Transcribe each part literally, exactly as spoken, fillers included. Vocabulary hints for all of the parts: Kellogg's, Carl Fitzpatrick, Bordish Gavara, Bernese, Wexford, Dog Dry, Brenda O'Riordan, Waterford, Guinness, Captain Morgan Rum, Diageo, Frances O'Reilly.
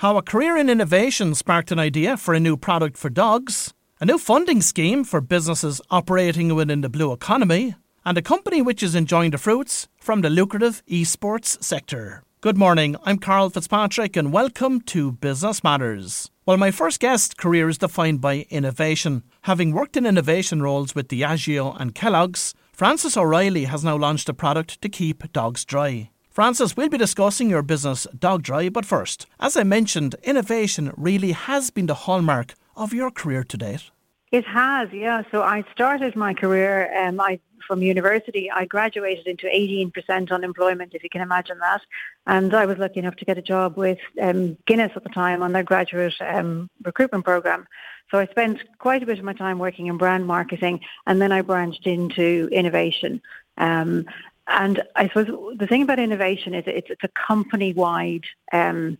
how a career in innovation sparked an idea for a new product for dogs, a new funding scheme for businesses operating within the blue economy, and a company which is enjoying the fruits from the lucrative esports sector. Good morning, I'm Carl Fitzpatrick and welcome to Business Matters. Well, my first guest's career is defined by innovation. Having worked in innovation roles with Diageo and Kellogg's, Frances O'Reilly has now launched a product to keep dogs dry. Frances, we'll be discussing your business Dog Dry, but first, as I mentioned, innovation really has been the hallmark of your career to date. It has, yeah. So I started my career um, I, from university. I graduated into eighteen percent unemployment, if you can imagine that. And I was lucky enough to get a job with um, Guinness at the time on their graduate um, recruitment program. So I spent quite a bit of my time working in brand marketing, and then I branched into innovation. Um, and I suppose the thing about innovation is it's, it's a company-wide um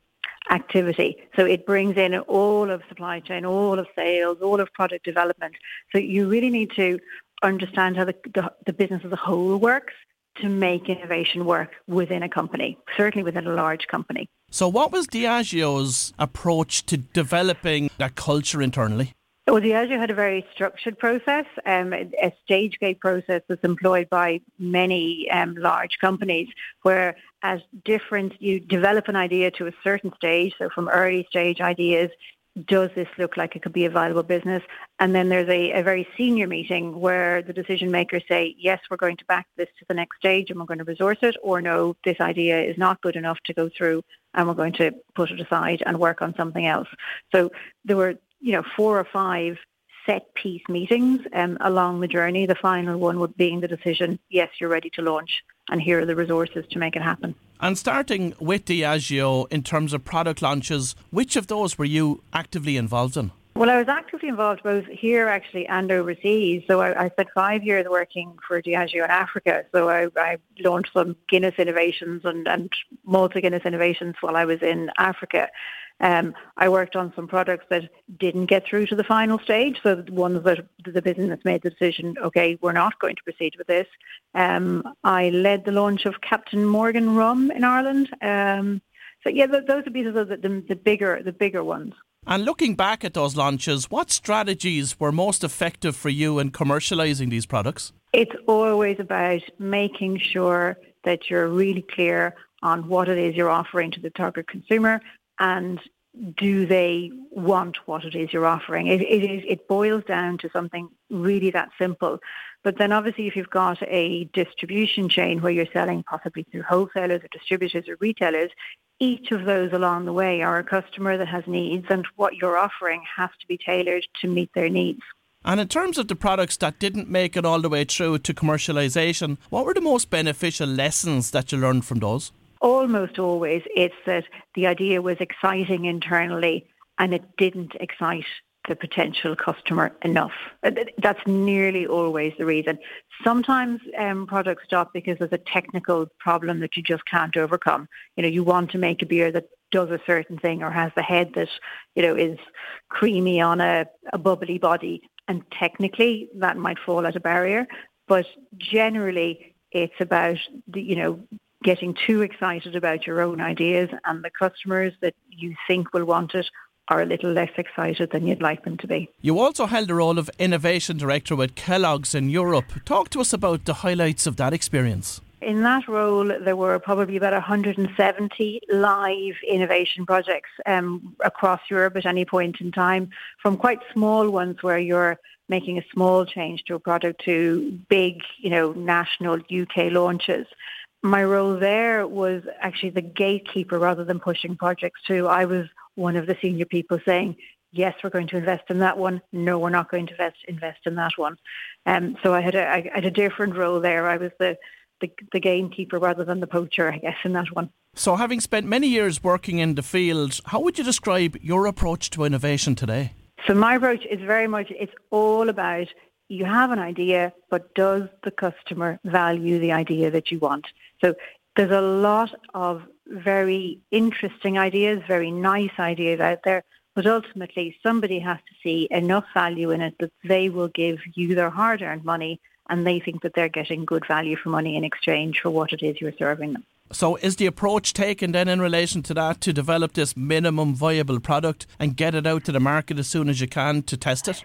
activity. So it brings in all of supply chain, all of sales, all of product development. So you really need to understand how the, the, the business as a whole works to make innovation work within a company, certainly within a large company. So what was Diageo's approach to developing that culture internally? Well, Diageo had a very structured process, um, a stage gate process that's employed by many um, large companies, where as different, you develop an idea to a certain stage. So from early stage ideas, does this look like it could be a viable business? And then there's a, a very senior meeting where the decision makers say, yes, we're going to back this to the next stage and we're going to resource it, or no, this idea is not good enough to go through and we're going to put it aside and work on something else. So there were you know, four or five set piece meetings um, along the journey. The final one would being the decision, yes, you're ready to launch and here are the resources to make it happen. And starting with Diageo in terms of product launches, which of those were you actively involved in? Well, I was actively involved both here actually and overseas. So I, I spent five years working for Diageo in Africa. So I, I launched some Guinness innovations and, and Malta Guinness innovations while I was in Africa. Um, I worked on some products that didn't get through to the final stage, so the ones that the business made the decision, okay, we're not going to proceed with this. Um, I led the launch of Captain Morgan Rum in Ireland. Um, so yeah, th- those would be the, the, the bigger, the bigger ones. And looking back at those launches, what strategies were most effective for you in commercialising these products? It's always about making sure that you're really clear on what it is you're offering to the target consumer. And do they want what it is you're offering? It, it, it boils down to something really that simple. But then obviously if you've got a distribution chain where you're selling possibly through wholesalers or distributors or retailers, each of those along the way are a customer that has needs, and what you're offering has to be tailored to meet their needs. And in terms of the products that didn't make it all the way through to commercialisation, what were the most beneficial lessons that you learned from those? Almost always it's that the idea was exciting internally and it didn't excite the potential customer enough. That's nearly always the reason. Sometimes um, products stop because there's a technical problem that you just can't overcome. You know, you want to make a beer that does a certain thing or has the head that, you know, is creamy on a, a bubbly body. And technically that might fall at a barrier. But generally it's about, the, you know, getting too excited about your own ideas, and the customers that you think will want it are a little less excited than you'd like them to be. You also held the role of Innovation Director with Kellogg's in Europe. Talk to us about the highlights of that experience. In that role, there were probably about one hundred seventy live innovation projects um, across Europe at any point in time, from quite small ones where you're making a small change to a product to big, you know, national U K launches. My role there was actually the gatekeeper rather than pushing projects through. I was one of the senior people saying, yes, we're going to invest in that one. No, we're not going to invest, invest in that one. Um, so I had, a, I had a different role there. I was the, the, the gatekeeper rather than the poacher, I guess, in that one. So having spent many years working in the field, how would you describe your approach to innovation today? So my approach is very much, it's all about you have an idea, but does the customer value the idea that you want? So there's a lot of very interesting ideas, very nice ideas out there, but ultimately somebody has to see enough value in it that they will give you their hard-earned money and they think that they're getting good value for money in exchange for what it is you're serving them. So is the approach taken then in relation to that to develop this minimum viable product and get it out to the market as soon as you can to test it?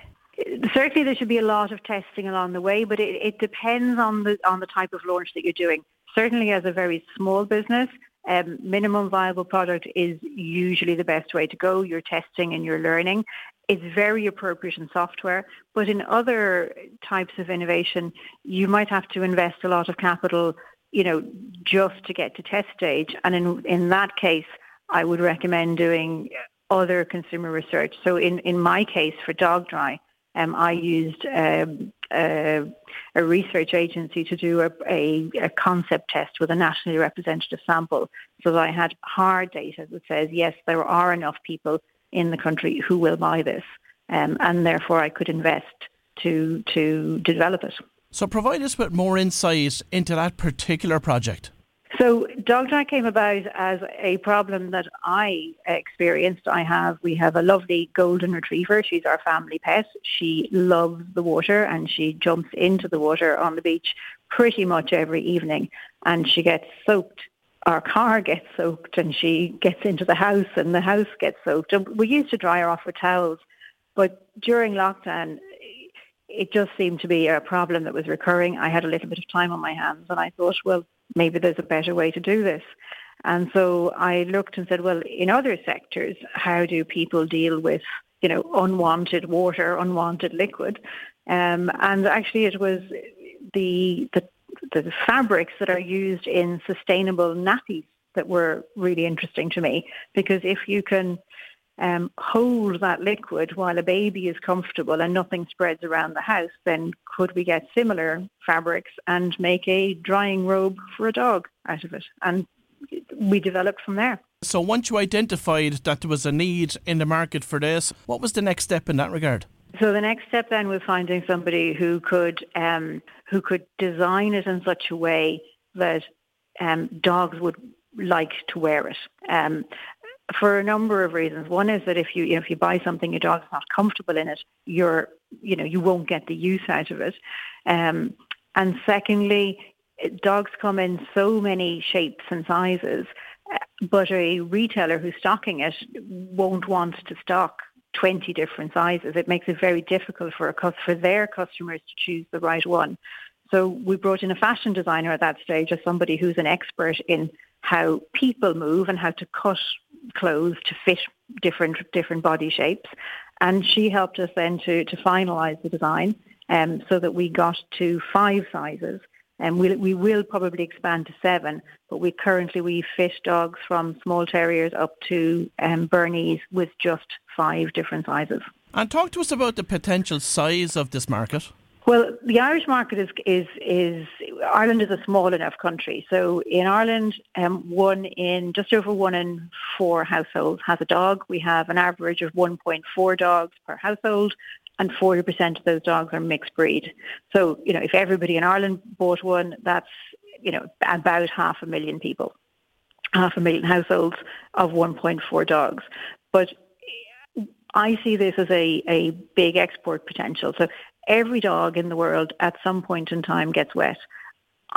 Certainly there should be a lot of testing along the way, but it, it depends on the on the type of launch that you're doing. Certainly as a very small business, um, minimum viable product is usually the best way to go. You're testing and you're learning. It's very appropriate in software, but in other types of innovation, you might have to invest a lot of capital, you know, just to get to test stage. And in, in that case, I would recommend doing other consumer research. So in, in my case for Dog Dry, um, I used um, uh, a research agency to do a, a, a concept test with a nationally representative sample. So that I had hard data that says, yes, there are enough people in the country who will buy this. Um, and therefore I could invest to to develop it. So provide us with more insight into that particular project. So Dog Dry came about as a problem that I experienced. I have, we have a lovely golden retriever. She's our family pet. She loves the water and she jumps into the water on the beach pretty much every evening and she gets soaked. Our car gets soaked and she gets into the house and the house gets soaked. And we used to dry her off with towels, but during lockdown, it just seemed to be a problem that was recurring. I had a little bit of time on my hands and I thought, well, maybe there's a better way to do this. And so I looked and said, well, in other sectors, how do people deal with, you know, unwanted water, unwanted liquid? Um, and actually it was the, the the fabrics that are used in sustainable nappies that were really interesting to me, because if you can Um, hold that liquid while a baby is comfortable and nothing spreads around the house, then could we get similar fabrics and make a drying robe for a dog out of it? And we developed from there. So once you identified that there was a need in the market for this, what was the next step in that regard? So the next step then was finding somebody who could um, who could design it in such a way that um, dogs would like to wear it. Um For a number of reasons. One is that if you, you know, if you buy something your dog's not comfortable in it, you're, you know, you won't get the use out of it. Um, and secondly, dogs come in so many shapes and sizes, but a retailer who's stocking it won't want to stock twenty different sizes. It makes it very difficult for a, for their customers to choose the right one. So we brought in a fashion designer at that stage as somebody who's an expert in how people move and how to cut clothes to fit different different body shapes, and she helped us then to to finalize the design, um, so that we got to five sizes, and we we will probably expand to seven. But we currently we fit dogs from small terriers up to um, Bernese with just five different sizes. And talk to us about the potential size of this market. Well, the Irish market is, is, is Ireland is a small enough country. So in Ireland, um, one in just over one in four households has a dog. We have an average of one point four dogs per household, and forty percent of those dogs are mixed breed. So, you know, if everybody in Ireland bought one, that's, you know, about half a million people, half a million households of one point four dogs. But I see this as a, a big export potential. So every dog in the world at some point in time gets wet.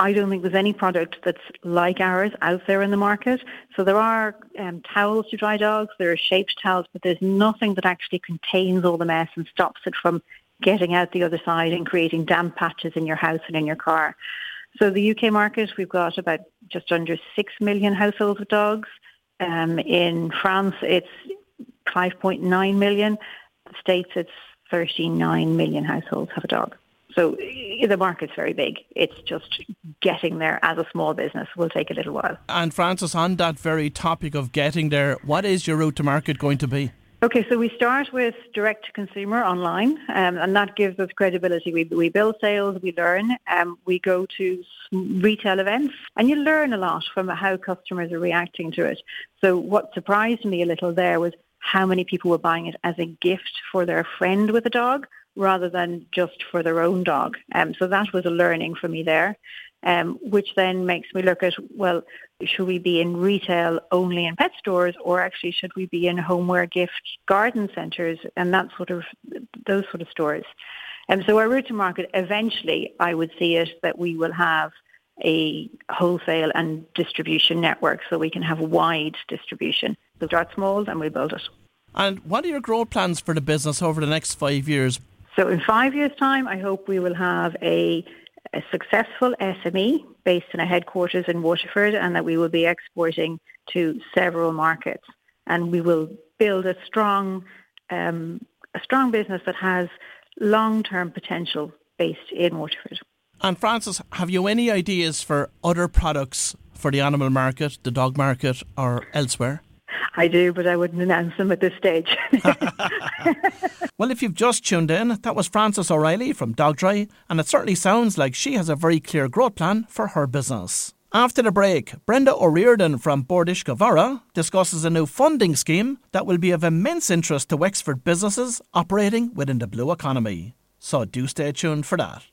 I don't think there's any product that's like ours out there in the market. So there are um, towels to dry dogs, there are shaped towels, but there's nothing that actually contains all the mess and stops it from getting out the other side and creating damp patches in your house and in your car. So the U K market, we've got about just under six million households with dogs. Um, in France, it's five point nine million. The States, it's thirty-nine million households have a dog. So the market's very big. It's just getting there as a small business will take a little while. And Frances, on that very topic of getting there, what is your route to market going to be? Okay, so we start with direct-to-consumer online, um, and that gives us credibility. We, we build sales, we learn, um, we go to retail events, and you learn a lot from how customers are reacting to it. So what surprised me a little there was how many people were buying it as a gift for their friend with a dog rather than just for their own dog. Um, so that was a learning for me there, um, which then makes me look at, well, should we be in retail only in pet stores, or actually should we be in homeware, gift, garden centres and that sort of, those sort of stores. And um, so our route to market, eventually I would see it that we will have a wholesale and distribution network so we can have wide distribution. The start small and we build it. And what are your growth plans for the business over the next five years? So in five years' time, I hope we will have a, a successful S M E based in a headquarters in Waterford, and that we will be exporting to several markets. And we will build a strong, um, a strong business that has long-term potential based in Waterford. And Frances, have you any ideas for other products for the animal market, the dog market or elsewhere? I do, but I wouldn't announce them at this stage. Well, if you've just tuned in, that was Frances O'Reilly from Dog Dry, and it certainly sounds like she has a very clear growth plan for her business. After the break, Brenda O'Riordan from Bordish Gavara discusses a new funding scheme that will be of immense interest to Wexford businesses operating within the blue economy. So do stay tuned for that.